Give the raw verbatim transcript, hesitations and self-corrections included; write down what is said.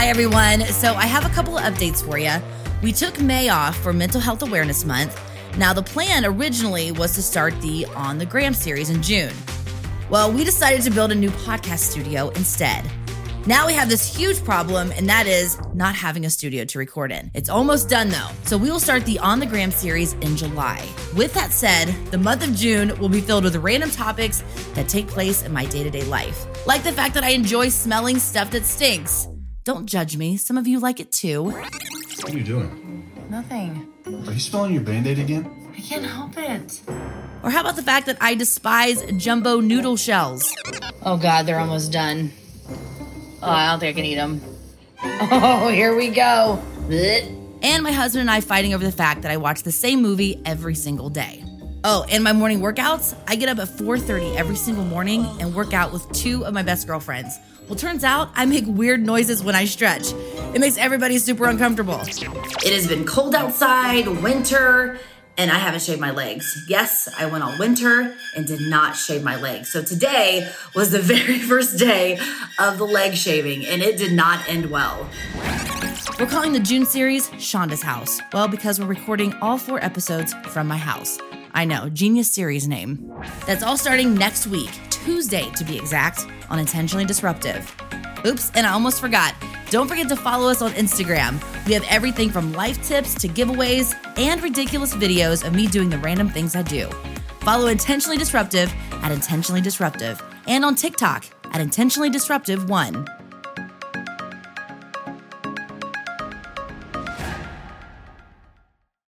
Hi, everyone. So I have a couple of updates for you. We took May off for Mental Health Awareness Month. Now, the plan originally was to start the On the Gram series in June. Well, we decided to build a new podcast studio instead. Now we have this huge problem, and that is not having a studio to record in. It's almost done, though. So we will start the On the Gram series in July. With that said, the month of June will be filled with random topics that take place in my day-to-day life. Like the fact that I enjoy smelling stuff that stinks. Don't judge me. Some of you like it, too. What are you doing? Nothing. Are you smelling your Band-Aid again? I can't help it. Or how about the fact that I despise jumbo noodle shells? Oh, God, they're almost done. Oh, I don't think I can eat them. Oh, here we go. And my husband and I fighting over the fact that I watch the same movie every single day. Oh, and my morning workouts. I get up at four thirty every single morning and work out with two of my best girlfriends. Well, turns out I make weird noises when I stretch. It makes everybody super uncomfortable. It has been cold outside, winter, and I haven't shaved my legs. Yes, I went all winter and did not shave my legs. So today was the very first day of the leg shaving, and it did not end well. We're calling the June series Shonda's House. Well, because we're recording all four episodes from my house. I know, genius series name. That's all starting next week, Tuesday to be exact, on Intentionally Disruptive. Oops, and I almost forgot. Don't forget to follow us on Instagram. We have everything from life tips to giveaways and ridiculous videos of me doing the random things I do. Follow Intentionally Disruptive at Intentionally Disruptive and on TikTok at Intentionally Disruptive one.